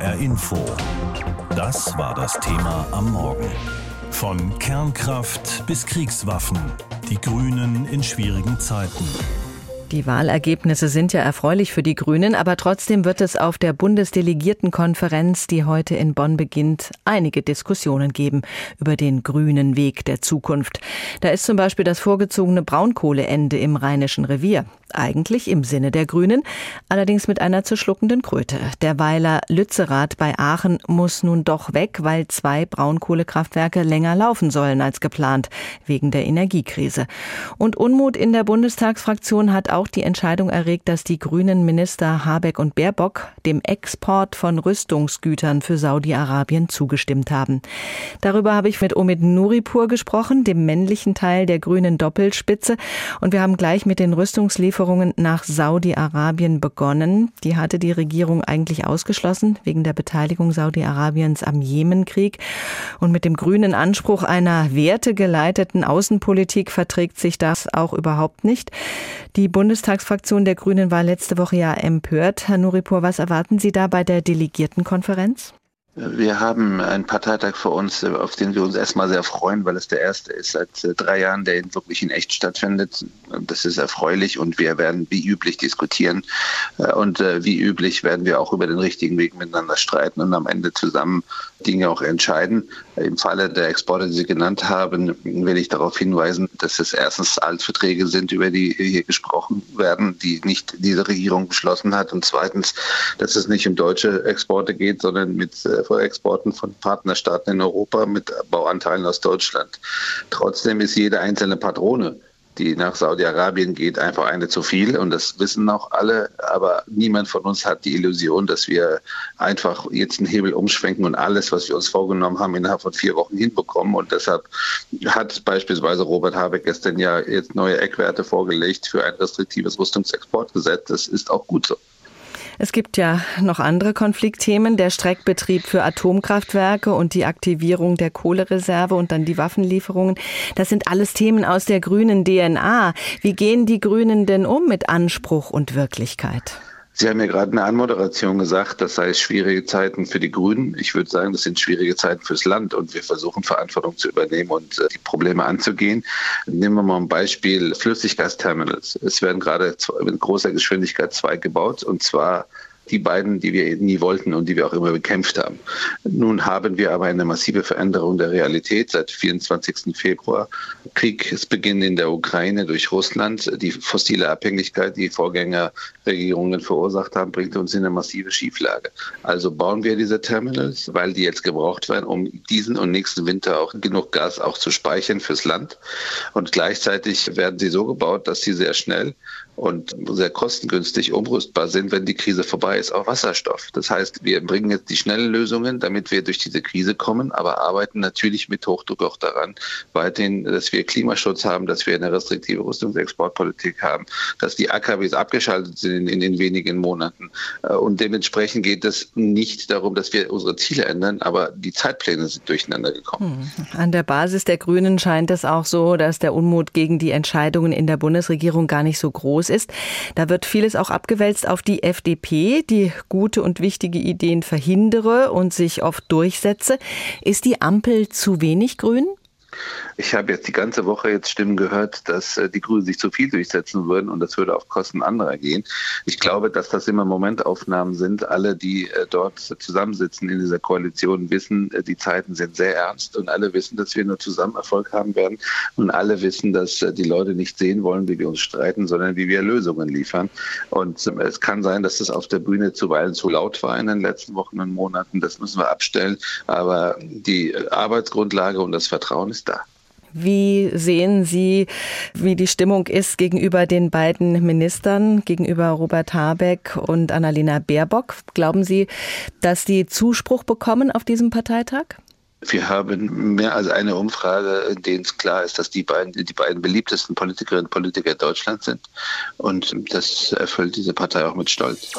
HR Info. Das war das Thema am Morgen. Von Kernkraft bis Kriegswaffen. Die Grünen in schwierigen Zeiten. Die Wahlergebnisse sind ja erfreulich für die Grünen, aber trotzdem wird es auf der Bundesdelegiertenkonferenz, die heute in Bonn beginnt, einige Diskussionen geben über den grünen Weg der Zukunft. Da ist zum Beispiel das vorgezogene Braunkohleende im Rheinischen Revier. Eigentlich im Sinne der Grünen, allerdings mit einer zu schluckenden Kröte. Der Weiler Lützerath bei Aachen muss nun doch weg, weil 2 Braunkohlekraftwerke länger laufen sollen als geplant, wegen der Energiekrise. Und Unmut in der Bundestagsfraktion hat auch die Entscheidung erregt, dass die grünen Minister Habeck und Baerbock dem Export von Rüstungsgütern für Saudi-Arabien zugestimmt haben. Darüber habe ich mit Omid Nuripur gesprochen, dem männlichen Teil der grünen Doppelspitze. Und wir haben gleich mit den Rüstungslieferungen nach Saudi-Arabien begonnen. Die hatte die Regierung eigentlich ausgeschlossen, wegen der Beteiligung Saudi-Arabiens am Jemenkrieg. Und mit dem grünen Anspruch einer wertegeleiteten Außenpolitik verträgt sich das auch überhaupt nicht. Die Bundestagsfraktion der Grünen war letzte Woche ja empört. Herr Nuripur, was erwarten Sie da bei der Delegiertenkonferenz? Wir haben einen Parteitag vor uns, auf den wir uns erstmal sehr freuen, weil es der erste ist seit 3 Jahren, der wirklich in echt stattfindet. Das ist erfreulich und wir werden wie üblich diskutieren. Und wie üblich werden wir auch über den richtigen Weg miteinander streiten und am Ende zusammen Dinge auch entscheiden. Im Falle der Exporte, die Sie genannt haben, will ich darauf hinweisen, dass es erstens Altverträge sind, über die hier gesprochen werden, die nicht diese Regierung beschlossen hat. Und zweitens, dass es nicht um deutsche Exporte geht, sondern mit Exporten von Partnerstaaten in Europa mit Bauanteilen aus Deutschland. Trotzdem ist jede einzelne Patrone, die nach Saudi-Arabien geht, einfach eine zu viel. Und das wissen auch alle. Aber niemand von uns hat die Illusion, dass wir einfach jetzt einen Hebel umschwenken und alles, was wir uns vorgenommen haben, innerhalb von 4 Wochen hinbekommen. Und deshalb hat beispielsweise Robert Habeck gestern ja jetzt neue Eckwerte vorgelegt für ein restriktives Rüstungsexportgesetz. Das ist auch gut so. Es gibt ja noch andere Konfliktthemen, der Streckbetrieb für Atomkraftwerke und die Aktivierung der Kohlereserve und dann die Waffenlieferungen. Das sind alles Themen aus der grünen DNA. Wie gehen die Grünen denn um mit Anspruch und Wirklichkeit? Sie haben ja gerade in der Anmoderation gesagt, das sei schwierige Zeiten für die Grünen. Ich würde sagen, das sind schwierige Zeiten fürs Land und wir versuchen Verantwortung zu übernehmen und die Probleme anzugehen. Nehmen wir mal ein Beispiel Flüssiggasterminals. Es werden gerade mit großer Geschwindigkeit 2 gebaut und zwar die beiden, die wir nie wollten und die wir auch immer bekämpft haben. Nun haben wir aber eine massive Veränderung der Realität seit 24. Februar. Kriegsbeginn in der Ukraine durch Russland, die fossile Abhängigkeit, die Vorgängerregierungen verursacht haben, bringt uns in eine massive Schieflage. Also bauen wir diese Terminals, weil die jetzt gebraucht werden, um diesen und nächsten Winter auch genug Gas auch zu speichern fürs Land. Und gleichzeitig werden sie so gebaut, dass sie sehr schnell und sehr kostengünstig umrüstbar sind, wenn die Krise vorbei ist, auch Wasserstoff. Das heißt, wir bringen jetzt die schnellen Lösungen, damit wir durch diese Krise kommen, aber arbeiten natürlich mit Hochdruck auch daran, weiterhin, dass wir Klimaschutz haben, dass wir eine restriktive Rüstungsexportpolitik haben, dass die AKWs abgeschaltet sind in wenigen Monaten. Und dementsprechend geht es nicht darum, dass wir unsere Ziele ändern, aber die Zeitpläne sind durcheinander gekommen. An der Basis der Grünen scheint es auch so, dass der Unmut gegen die Entscheidungen in der Bundesregierung gar nicht so groß ist. Da wird vieles auch abgewälzt auf die FDP, die gute und wichtige Ideen verhindere und sich oft durchsetze. Ist die Ampel zu wenig grün? Ich habe jetzt die ganze Woche Stimmen gehört, dass die Grünen sich zu viel durchsetzen würden und das würde auf Kosten anderer gehen. Ich glaube, dass das immer Momentaufnahmen sind. Alle, die dort zusammensitzen in dieser Koalition, wissen, die Zeiten sind sehr ernst und alle wissen, dass wir nur zusammen Erfolg haben werden und alle wissen, dass die Leute nicht sehen wollen, wie wir uns streiten, sondern wie wir Lösungen liefern. Und es kann sein, dass das auf der Bühne zuweilen zu laut war in den letzten Wochen und Monaten. Das müssen wir abstellen. Aber die Arbeitsgrundlage und das Vertrauen ist da. Wie sehen Sie, wie die Stimmung ist gegenüber den beiden Ministern, gegenüber Robert Habeck und Annalena Baerbock? Glauben Sie, dass die Zuspruch bekommen auf diesem Parteitag? Wir haben mehr als eine Umfrage, in denen es klar ist, dass die beiden beliebtesten Politikerinnen und Politiker Deutschlands sind. Und das erfüllt diese Partei auch mit Stolz.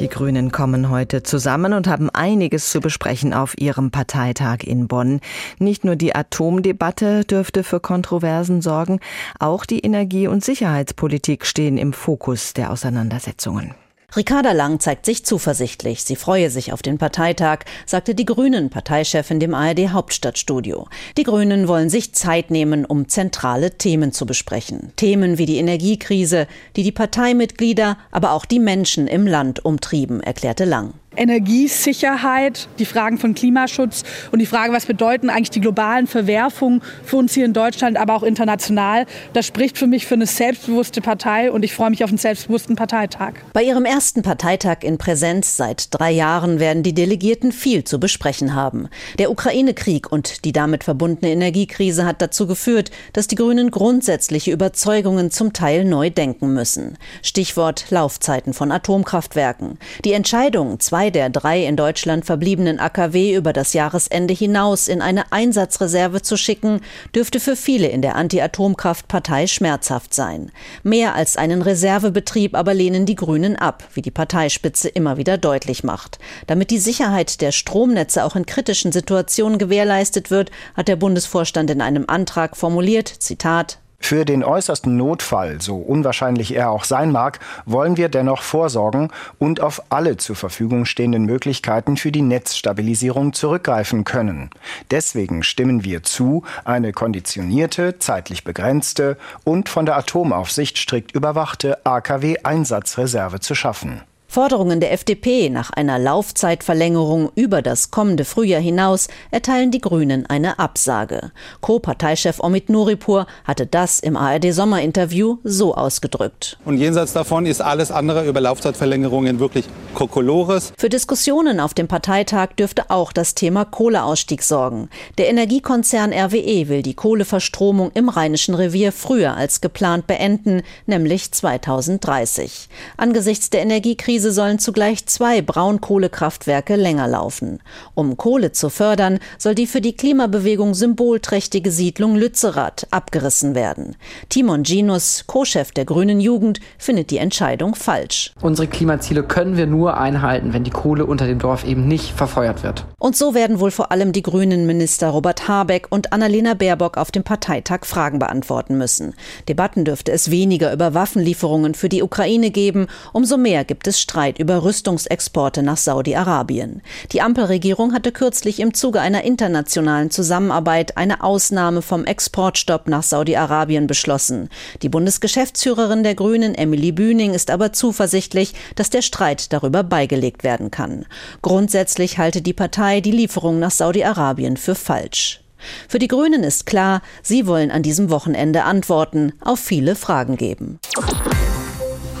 Die Grünen kommen heute zusammen und haben einiges zu besprechen auf ihrem Parteitag in Bonn. Nicht nur die Atomdebatte dürfte für Kontroversen sorgen, auch die Energie- und Sicherheitspolitik stehen im Fokus der Auseinandersetzungen. Ricarda Lang zeigt sich zuversichtlich. Sie freue sich auf den Parteitag, sagte die Grünen-Parteichefin dem ARD-Hauptstadtstudio. Die Grünen wollen sich Zeit nehmen, um zentrale Themen zu besprechen. Themen wie die Energiekrise, die die Parteimitglieder, aber auch die Menschen im Land umtrieben, erklärte Lang. Energiesicherheit, die Fragen von Klimaschutz und die Frage, was bedeuten eigentlich die globalen Verwerfungen für uns hier in Deutschland, aber auch international. Das spricht für mich für eine selbstbewusste Partei und ich freue mich auf einen selbstbewussten Parteitag. Bei ihrem ersten Parteitag in Präsenz seit 3 Jahren werden die Delegierten viel zu besprechen haben. Der Ukraine-Krieg und die damit verbundene Energiekrise hat dazu geführt, dass die Grünen grundsätzliche Überzeugungen zum Teil neu denken müssen. Stichwort Laufzeiten von Atomkraftwerken. Die Entscheidung, 2 der 3 in Deutschland verbliebenen AKW über das Jahresende hinaus in eine Einsatzreserve zu schicken, dürfte für viele in der Anti-Atomkraft-Partei schmerzhaft sein. Mehr als einen Reservebetrieb aber lehnen die Grünen ab, wie die Parteispitze immer wieder deutlich macht. Damit die Sicherheit der Stromnetze auch in kritischen Situationen gewährleistet wird, hat der Bundesvorstand in einem Antrag formuliert, Zitat: Für den äußersten Notfall, so unwahrscheinlich er auch sein mag, wollen wir dennoch vorsorgen und auf alle zur Verfügung stehenden Möglichkeiten für die Netzstabilisierung zurückgreifen können. Deswegen stimmen wir zu, eine konditionierte, zeitlich begrenzte und von der Atomaufsicht strikt überwachte AKW-Einsatzreserve zu schaffen. Forderungen der FDP nach einer Laufzeitverlängerung über das kommende Frühjahr hinaus erteilen die Grünen eine Absage. Co-Parteichef Omid Nuripur hatte das im ARD-Sommerinterview so ausgedrückt. Und jenseits davon ist alles andere über Laufzeitverlängerungen wirklich Kokolores. Für Diskussionen auf dem Parteitag dürfte auch das Thema Kohleausstieg sorgen. Der Energiekonzern RWE will die Kohleverstromung im Rheinischen Revier früher als geplant beenden, nämlich 2030. Angesichts der Energiekrise sollen zugleich 2 Braunkohlekraftwerke länger laufen. Um Kohle zu fördern, soll die für die Klimabewegung symbolträchtige Siedlung Lützerath abgerissen werden. Timon Ginus, Co-Chef der Grünen Jugend, findet die Entscheidung falsch. Unsere Klimaziele können wir nur einhalten, wenn die Kohle unter dem Dorf eben nicht verfeuert wird. Und so werden wohl vor allem die Grünen-Minister Robert Habeck und Annalena Baerbock auf dem Parteitag Fragen beantworten müssen. Debatten dürfte es weniger über Waffenlieferungen für die Ukraine geben, umso mehr gibt es Streit über Rüstungsexporte nach Saudi-Arabien. Die Ampelregierung hatte kürzlich im Zuge einer internationalen Zusammenarbeit eine Ausnahme vom Exportstopp nach Saudi-Arabien beschlossen. Die Bundesgeschäftsführerin der Grünen, Emily Bühning, ist aber zuversichtlich, dass der Streit darüber beigelegt werden kann. Grundsätzlich halte die Partei die Lieferung nach Saudi-Arabien für falsch. Für die Grünen ist klar, sie wollen an diesem Wochenende Antworten auf viele Fragen geben.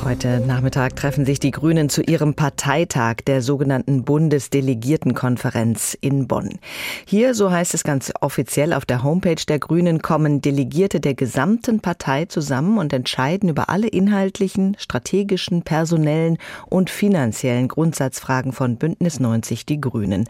Heute Nachmittag treffen sich die Grünen zu ihrem Parteitag der sogenannten Bundesdelegiertenkonferenz in Bonn. Hier, so heißt es ganz offiziell auf der Homepage der Grünen, kommen Delegierte der gesamten Partei zusammen und entscheiden über alle inhaltlichen, strategischen, personellen und finanziellen Grundsatzfragen von Bündnis 90 Die Grünen.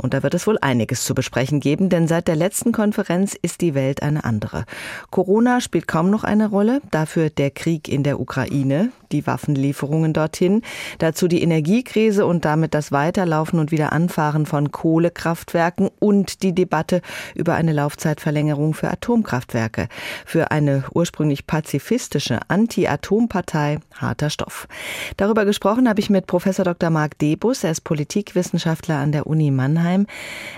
Und da wird es wohl einiges zu besprechen geben, denn seit der letzten Konferenz ist die Welt eine andere. Corona spielt kaum noch eine Rolle, dafür der Krieg in der Ukraine, die Waffenlieferungen dorthin, dazu die Energiekrise und damit das Weiterlaufen und Wiederanfahren von Kohlekraftwerken und die Debatte über eine Laufzeitverlängerung für Atomkraftwerke. Für eine ursprünglich pazifistische Anti-Atom-Partei harter Stoff. Darüber gesprochen habe ich mit Professor Dr. Marc Debus. Er ist Politikwissenschaftler an der Uni Mannheim.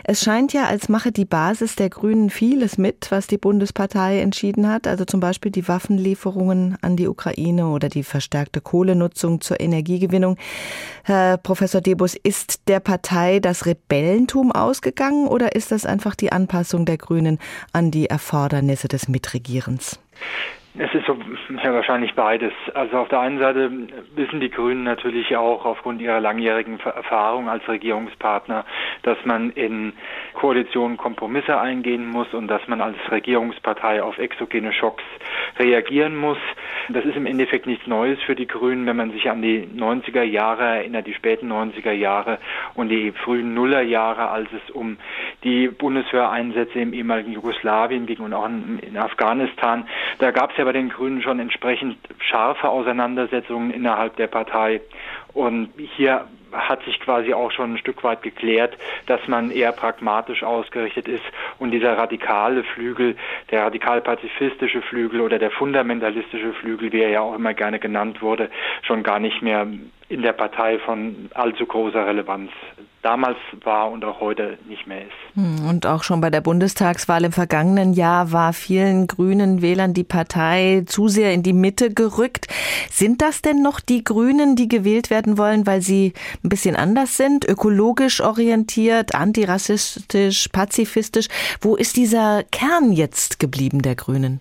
Es scheint ja, als mache die Basis der Grünen vieles mit, was die Bundespartei entschieden hat. Also zum Beispiel die Waffenlieferungen an die Ukraine oder die verstärkte Kohlenutzung zur Energiegewinnung. Herr Professor Debus, ist der Partei das Rebellentum ausgegangen oder ist das einfach die Anpassung der Grünen an die Erfordernisse des Mitregierens? Es ist so, ja, wahrscheinlich beides. Also auf der einen Seite wissen die Grünen natürlich auch aufgrund ihrer langjährigen Erfahrung als Regierungspartner, dass man in Koalitionen Kompromisse eingehen muss und dass man als Regierungspartei auf exogene Schocks reagieren muss. Das ist im Endeffekt nichts Neues für die Grünen, wenn man sich an die 90er Jahre erinnert, die späten 90er Jahre und die frühen Nullerjahre, als es um die Bundeswehreinsätze im ehemaligen Jugoslawien ging und auch in Afghanistan. Da gab es ja bei den Grünen schon entsprechend scharfe Auseinandersetzungen innerhalb der Partei. Und hier hat sich quasi auch schon ein Stück weit geklärt, dass man eher pragmatisch ausgerichtet ist und dieser radikale Flügel, der radikal-pazifistische Flügel oder der fundamentalistische Flügel, wie er ja auch immer gerne genannt wurde, schon gar nicht mehr in der Partei von allzu großer Relevanz damals war und auch heute nicht mehr ist. Und auch schon bei der Bundestagswahl im vergangenen Jahr war vielen grünen Wählern die Partei zu sehr in die Mitte gerückt. Sind das denn noch die Grünen, die gewählt werden wollen, weil sie ein bisschen anders sind, ökologisch orientiert, antirassistisch, pazifistisch? Wo ist dieser Kern jetzt geblieben der Grünen?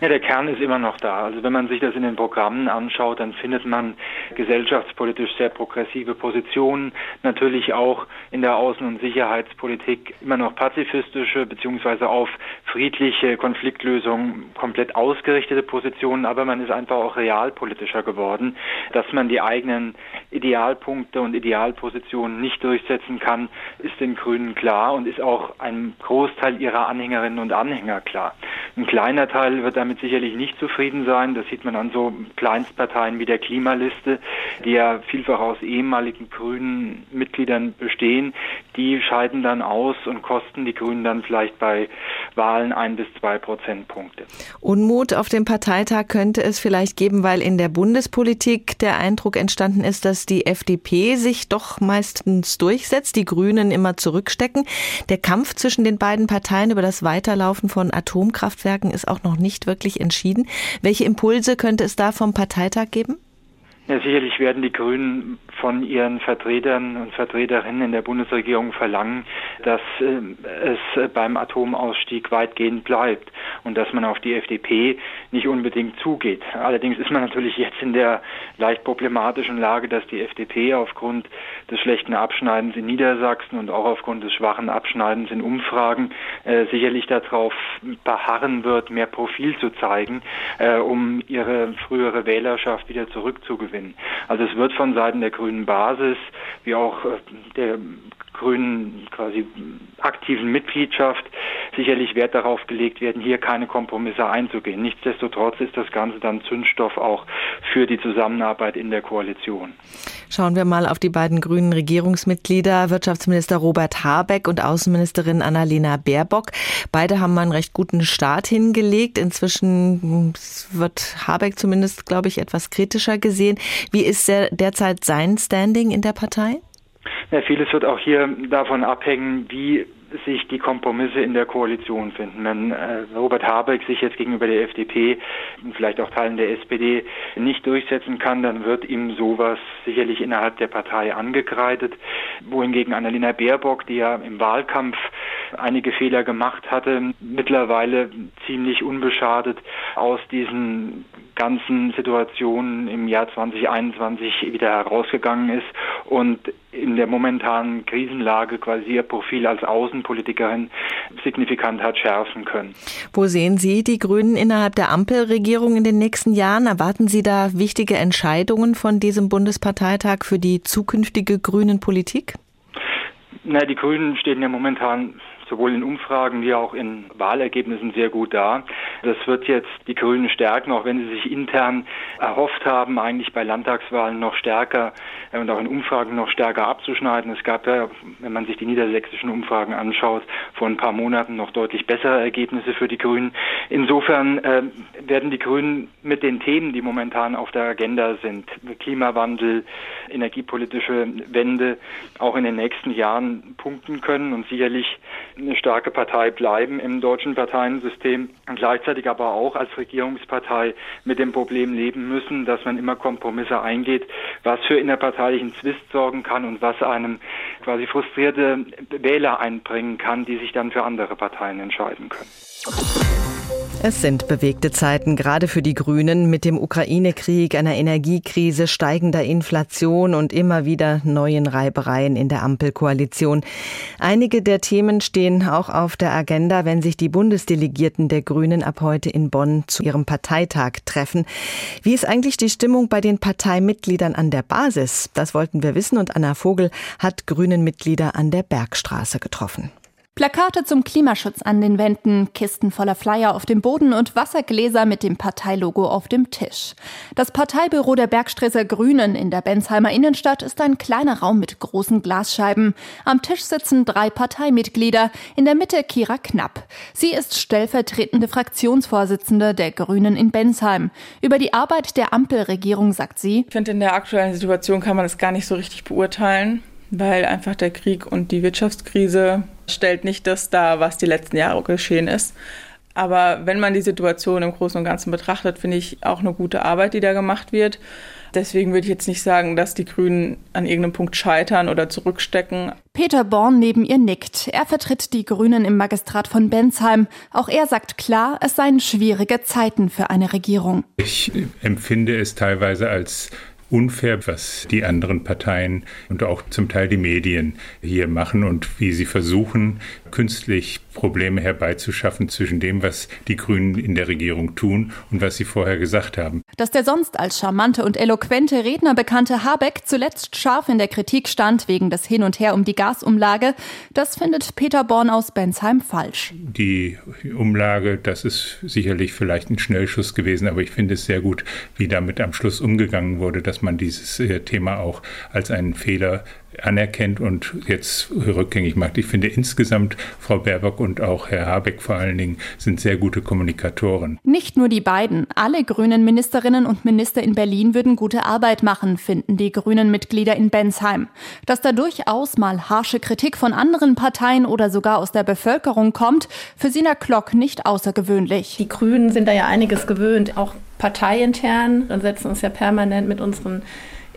Ja, der Kern ist immer noch da. Also wenn man sich das in den Programmen anschaut, dann findet man gesellschaftspolitisch sehr progressive Positionen, natürlich auch in der Außen- und Sicherheitspolitik immer noch pazifistische bzw. auf friedliche Konfliktlösungen komplett ausgerichtete Positionen, aber man ist einfach auch realpolitischer geworden, dass man die eigenen Idealpunkte und Idealpositionen nicht durchsetzen kann, ist den Grünen klar und ist auch einem Großteil ihrer Anhängerinnen und Anhänger klar. Ein kleiner Teil wird damit sicherlich nicht zufrieden sein. Das sieht man an so Kleinstparteien wie der Klimaliste, die ja vielfach aus ehemaligen grünen Mitgliedern bestehen. Die scheiden dann aus und kosten die Grünen dann vielleicht bei Wahlen 1 bis 2 Prozentpunkte. Unmut auf dem Parteitag könnte es vielleicht geben, weil in der Bundespolitik der Eindruck entstanden ist, dass die FDP sich doch meistens durchsetzt, die Grünen immer zurückstecken. Der Kampf zwischen den beiden Parteien über das Weiterlaufen von Atomkraftwerken ist auch noch nicht wirklich entschieden. Welche Impulse könnte es da vom Parteitag geben? Ja, sicherlich werden die Grünen von ihren Vertretern und Vertreterinnen in der Bundesregierung verlangen, dass es beim Atomausstieg weitgehend bleibt und dass man auf die FDP nicht unbedingt zugeht. Allerdings ist man natürlich jetzt in der leicht problematischen Lage, dass die FDP aufgrund des schlechten Abschneidens in Niedersachsen und auch aufgrund des schwachen Abschneidens in Umfragen sicherlich darauf beharren wird, mehr Profil zu zeigen, um ihre frühere Wählerschaft wieder zurückzugewinnen. Also es wird von Seiten der grünen Basis, wie auch der grünen quasi aktiven Mitgliedschaft sicherlich Wert darauf gelegt werden, hier keine Kompromisse einzugehen. Nichtsdestotrotz ist das Ganze dann Zündstoff auch für die Zusammenarbeit in der Koalition. Schauen wir mal auf die beiden grünen Regierungsmitglieder, Wirtschaftsminister Robert Habeck und Außenministerin Annalena Baerbock. Beide haben einen recht guten Start hingelegt. Inzwischen wird Habeck zumindest, glaube ich, etwas kritischer gesehen. Wie ist derzeit sein Standing in der Partei? Ja, vieles wird auch hier davon abhängen, wie sich die Kompromisse in der Koalition finden. Wenn Robert Habeck sich jetzt gegenüber der FDP und vielleicht auch Teilen der SPD nicht durchsetzen kann, dann wird ihm sowas sicherlich innerhalb der Partei angekreidet. Wohingegen Annalena Baerbock, die ja im Wahlkampf einige Fehler gemacht hatte, mittlerweile ziemlich unbeschadet aus diesen ganzen Situationen im Jahr 2021 wieder herausgegangen ist und in der momentanen Krisenlage quasi ihr Profil als Außenpolitikerin signifikant hat schärfen können. Wo sehen Sie die Grünen innerhalb der Ampelregierung in den nächsten Jahren? Erwarten Sie da wichtige Entscheidungen von diesem Bundesparteitag für die zukünftige Grünen-Politik? Na, die Grünen stehen ja momentan sowohl in Umfragen wie auch in Wahlergebnissen sehr gut da. Das wird jetzt die Grünen stärken, auch wenn sie sich intern erhofft haben, eigentlich bei Landtagswahlen noch stärker und auch in Umfragen noch stärker abzuschneiden. Es gab ja, wenn man sich die niedersächsischen Umfragen anschaut, vor ein paar Monaten noch deutlich bessere Ergebnisse für die Grünen. Insofern werden die Grünen mit den Themen, die momentan auf der Agenda sind, Klimawandel, energiepolitische Wende, auch in den nächsten Jahren punkten können und sicherlich eine starke Partei bleiben im deutschen Parteiensystem und gleichzeitig aber auch als Regierungspartei mit dem Problem leben müssen, dass man immer Kompromisse eingeht, was für innerparteilichen Zwist sorgen kann und was einem quasi frustrierte Wähler einbringen kann, die sich dann für andere Parteien entscheiden können. Es sind bewegte Zeiten, gerade für die Grünen, mit dem Ukraine-Krieg, einer Energiekrise, steigender Inflation und immer wieder neuen Reibereien in der Ampelkoalition. Einige der Themen stehen auch auf der Agenda, wenn sich die Bundesdelegierten der Grünen ab heute in Bonn zu ihrem Parteitag treffen. Wie ist eigentlich die Stimmung bei den Parteimitgliedern an der Basis? Das wollten wir wissen und Anna Vogel hat Grünen-Mitglieder an der Bergstraße getroffen. Plakate zum Klimaschutz an den Wänden, Kisten voller Flyer auf dem Boden und Wassergläser mit dem Parteilogo auf dem Tisch. Das Parteibüro der Bergstraßer Grünen in der Bensheimer Innenstadt ist ein kleiner Raum mit großen Glasscheiben. Am Tisch sitzen 3 Parteimitglieder, in der Mitte Kira Knapp. Sie ist stellvertretende Fraktionsvorsitzende der Grünen in Bensheim. Über die Arbeit der Ampelregierung sagt sie: Ich finde, in der aktuellen Situation kann man es gar nicht so richtig beurteilen, weil einfach der Krieg und die Wirtschaftskrise stellt nicht das dar, was die letzten Jahre geschehen ist. Aber wenn man die Situation im Großen und Ganzen betrachtet, finde ich auch eine gute Arbeit, die da gemacht wird. Deswegen würde ich jetzt nicht sagen, dass die Grünen an irgendeinem Punkt scheitern oder zurückstecken. Peter Born neben ihr nickt. Er vertritt die Grünen im Magistrat von Bensheim. Auch er sagt klar, es seien schwierige Zeiten für eine Regierung. Ich empfinde es teilweise als unfair, was die anderen Parteien und auch zum Teil die Medien hier machen und wie sie versuchen, künstlich Probleme herbeizuschaffen zwischen dem, was die Grünen in der Regierung tun und was sie vorher gesagt haben. Dass der sonst als charmante und eloquente Redner bekannte Habeck zuletzt scharf in der Kritik stand wegen des Hin und Her um die Gasumlage, das findet Peter Born aus Bensheim falsch. Die Umlage, das ist sicherlich vielleicht ein Schnellschuss gewesen, aber ich finde es sehr gut, wie damit am Schluss umgegangen wurde, dass man dieses Thema auch als einen Fehler anerkennt und jetzt rückgängig macht. Ich finde insgesamt, Frau Baerbock und auch Herr Habeck vor allen Dingen, sind sehr gute Kommunikatoren. Nicht nur die beiden, alle grünen Ministerinnen und Minister in Berlin würden gute Arbeit machen, finden die grünen Mitglieder in Bensheim. Dass da durchaus mal harsche Kritik von anderen Parteien oder sogar aus der Bevölkerung kommt, für Sina Klock nicht außergewöhnlich. Die Grünen sind da ja einiges gewöhnt, auch parteiintern, und setzen uns ja permanent mit unseren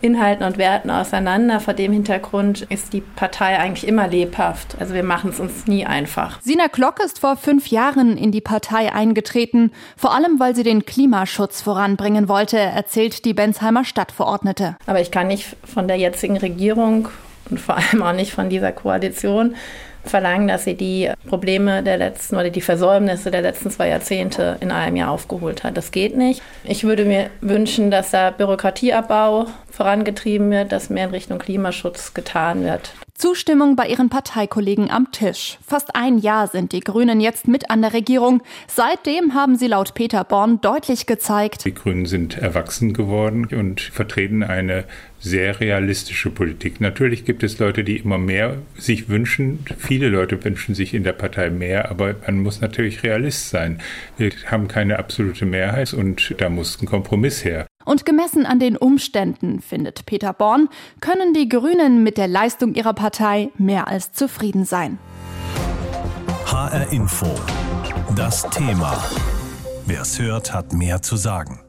Inhalten und Werten auseinander. Vor dem Hintergrund ist die Partei eigentlich immer lebhaft. Also wir machen es uns nie einfach. Sina Klock ist vor 5 Jahren in die Partei eingetreten, vor allem weil sie den Klimaschutz voranbringen wollte, erzählt die Bensheimer Stadtverordnete. Aber ich kann nicht von der jetzigen Regierung und vor allem auch nicht von dieser Koalition verlangen, dass sie die Probleme der letzten oder die Versäumnisse der letzten 2 Jahrzehnte in einem Jahr aufgeholt hat. Das geht nicht. Ich würde mir wünschen, dass da Bürokratieabbau vorangetrieben wird, dass mehr in Richtung Klimaschutz getan wird. Zustimmung bei ihren Parteikollegen am Tisch. Fast ein Jahr sind die Grünen jetzt mit an der Regierung. Seitdem haben sie laut Peter Born deutlich gezeigt: Die Grünen sind erwachsen geworden und vertreten eine sehr realistische Politik. Natürlich gibt es Leute, die immer mehr sich wünschen. Viele Leute wünschen sich in der Partei mehr, aber man muss natürlich Realist sein. Wir haben keine absolute Mehrheit und da muss ein Kompromiss her. Und gemessen an den Umständen, findet Peter Born, können die Grünen mit der Leistung ihrer Partei mehr als zufrieden sein. HR Info. Das Thema. Wer es hört, hat mehr zu sagen.